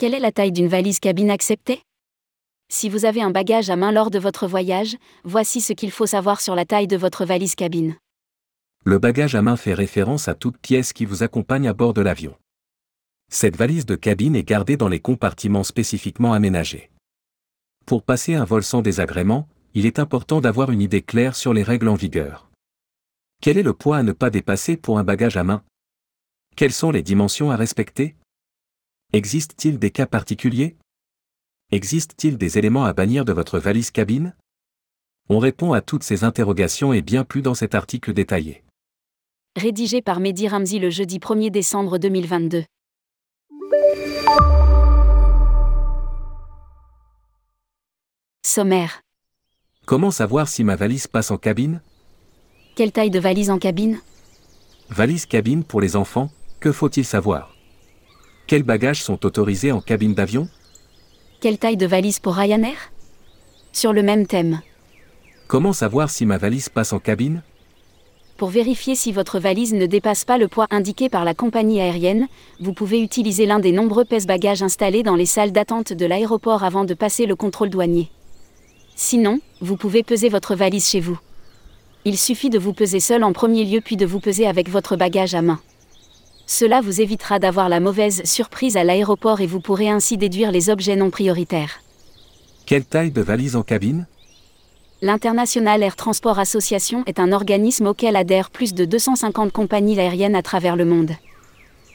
Quelle est la taille d'une valise cabine acceptée? Si vous avez un bagage à main lors de votre voyage, voici ce qu'il faut savoir sur la taille de votre valise cabine. Le bagage à main fait référence à toute pièce qui vous accompagne à bord de l'avion. Cette valise de cabine est gardée dans les compartiments spécifiquement aménagés. Pour passer un vol sans désagrément, il est important d'avoir une idée claire sur les règles en vigueur. Quel est le poids à ne pas dépasser pour un bagage à main? Quelles sont les dimensions à respecter? Existe-t-il des cas particuliers? Existe-t-il des éléments à bannir de votre valise cabine? On répond à toutes ces interrogations et bien plus dans cet article détaillé. Rédigé par Mehdi Ramzi le jeudi 1er décembre 2022. Sommaire. Comment savoir si ma valise passe en cabine? Quelle taille de valise en cabine? Valise cabine pour les enfants, que faut-il savoir? Quels bagages sont autorisés en cabine d'avion? Quelle taille de valise pour Ryanair? Sur le même thème. Comment savoir si ma valise passe en cabine? Pour vérifier si votre valise ne dépasse pas le poids indiqué par la compagnie aérienne, vous pouvez utiliser l'un des nombreux pèse-bagages installés dans les salles d'attente de l'aéroport avant de passer le contrôle douanier. Sinon, vous pouvez peser votre valise chez vous. Il suffit de vous peser seul en premier lieu puis de vous peser avec votre bagage à main. Cela vous évitera d'avoir la mauvaise surprise à l'aéroport et vous pourrez ainsi déduire les objets non prioritaires. Quelle taille de valise en cabine? L'International Air Transport Association est un organisme auquel adhèrent plus de 250 compagnies aériennes à travers le monde.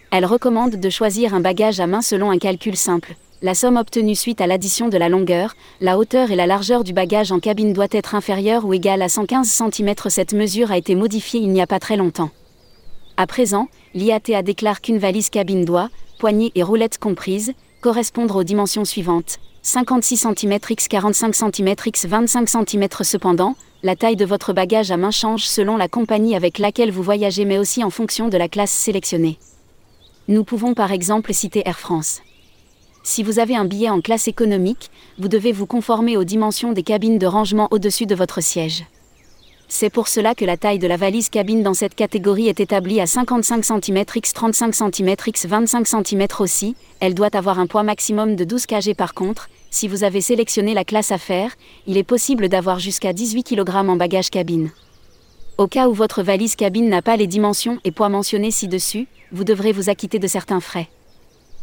Elle recommande de choisir un bagage à main selon un calcul simple. La somme obtenue suite à l'addition de la longueur, la hauteur et la largeur du bagage en cabine doit être inférieure ou égale à 115 cm. Cette mesure a été modifiée il n'y a pas très longtemps. À présent, l'IATA déclare qu'une valise cabine doit, poignée et roulette comprises, correspondre aux dimensions suivantes, 56 cm x 45 cm x 25 cm. Cependant, la taille de votre bagage à main change selon la compagnie avec laquelle vous voyagez mais aussi en fonction de la classe sélectionnée. Nous pouvons par exemple citer Air France. Si vous avez un billet en classe économique, vous devez vous conformer aux dimensions des cabines de rangement au-dessus de votre siège. C'est pour cela que la taille de la valise cabine dans cette catégorie est établie à 55 cm x 35 cm x 25 cm aussi, elle doit avoir un poids maximum de 12 kg. Par contre, si vous avez sélectionné la classe affaires, il est possible d'avoir jusqu'à 18 kg en bagage cabine. Au cas où votre valise cabine n'a pas les dimensions et poids mentionnés ci-dessus, vous devrez vous acquitter de certains frais.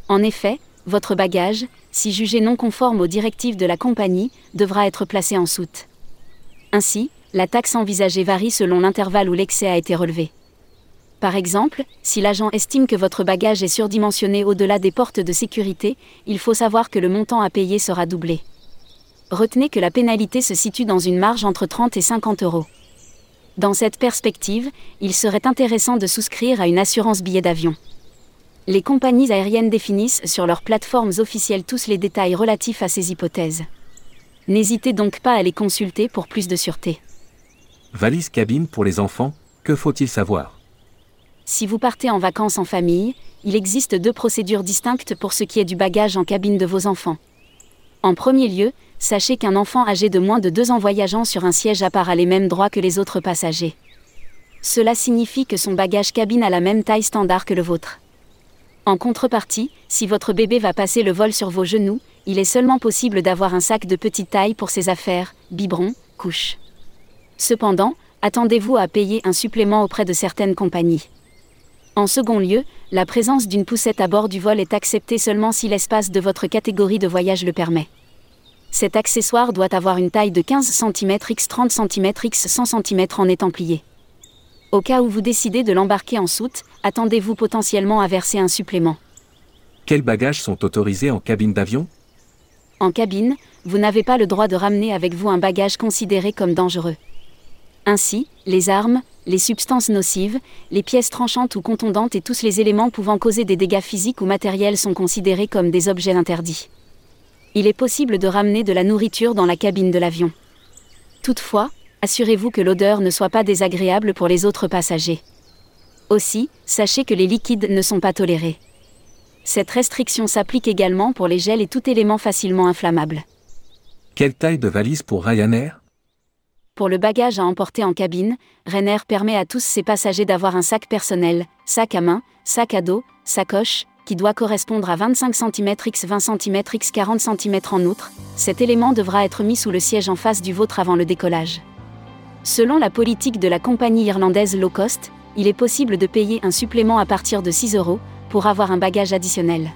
En effet, votre bagage, si jugé non conforme aux directives de la compagnie, devra être placé en soute. Ainsi, la taxe envisagée varie selon l'intervalle où l'excès a été relevé. Par exemple, si l'agent estime que votre bagage est surdimensionné au-delà des portes de sécurité, il faut savoir que le montant à payer sera doublé. Retenez que la pénalité se situe dans une marge entre 30 et 50 euros. Dans cette perspective, il serait intéressant de souscrire à une assurance billet d'avion. Les compagnies aériennes définissent sur leurs plateformes officielles tous les détails relatifs à ces hypothèses. N'hésitez donc pas à les consulter pour plus de sûreté. Valise cabine pour les enfants, que faut-il savoir? Si vous partez en vacances en famille, il existe deux procédures distinctes pour ce qui est du bagage en cabine de vos enfants. En premier lieu, sachez qu'un enfant âgé de moins de 2 ans voyageant sur un siège à part a les mêmes droits que les autres passagers. Cela signifie que son bagage cabine a la même taille standard que le vôtre. En contrepartie, si votre bébé va passer le vol sur vos genoux, il est seulement possible d'avoir un sac de petite taille pour ses affaires, biberon, couche. Cependant, attendez-vous à payer un supplément auprès de certaines compagnies. En second lieu, la présence d'une poussette à bord du vol est acceptée seulement si l'espace de votre catégorie de voyage le permet. Cet accessoire doit avoir une taille de 15 cm x 30 cm x 100 cm en étant plié. Au cas où vous décidez de l'embarquer en soute, attendez-vous potentiellement à verser un supplément. Quels bagages sont autorisés en cabine d'avion? En cabine, vous n'avez pas le droit de ramener avec vous un bagage considéré comme dangereux. Ainsi, les armes, les substances nocives, les pièces tranchantes ou contondantes et tous les éléments pouvant causer des dégâts physiques ou matériels sont considérés comme des objets interdits. Il est possible de ramener de la nourriture dans la cabine de l'avion. Toutefois, assurez-vous que l'odeur ne soit pas désagréable pour les autres passagers. Aussi, sachez que les liquides ne sont pas tolérés. Cette restriction s'applique également pour les gels et tout élément facilement inflammable. Quelle taille de valise pour Ryanair? Pour le bagage à emporter en cabine, Ryanair permet à tous ses passagers d'avoir un sac personnel, sac à main, sac à dos, sacoche, qui doit correspondre à 25 cm x 20 cm x 40 cm en outre, cet élément devra être mis sous le siège en face du vôtre avant le décollage. Selon la politique de la compagnie irlandaise low cost, il est possible de payer un supplément à partir de 6 € pour avoir un bagage additionnel.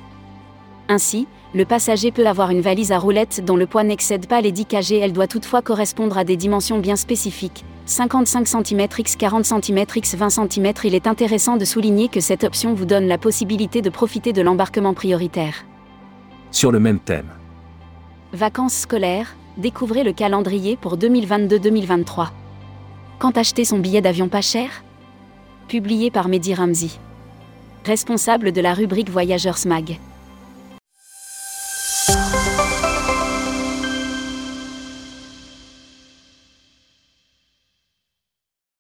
Ainsi, le passager peut avoir une valise à roulettes dont le poids n'excède pas les 10 kg, elle doit toutefois correspondre à des dimensions bien spécifiques, 55 cm x 40 cm x 20 cm. Il est intéressant de souligner que cette option vous donne la possibilité de profiter de l'embarquement prioritaire. Sur le même thème. Vacances scolaires, découvrez le calendrier pour 2022-2023. Quand acheter son billet d'avion pas cher? Publié par Mehdi Ramzi, responsable de la rubrique Voyageurs Mag.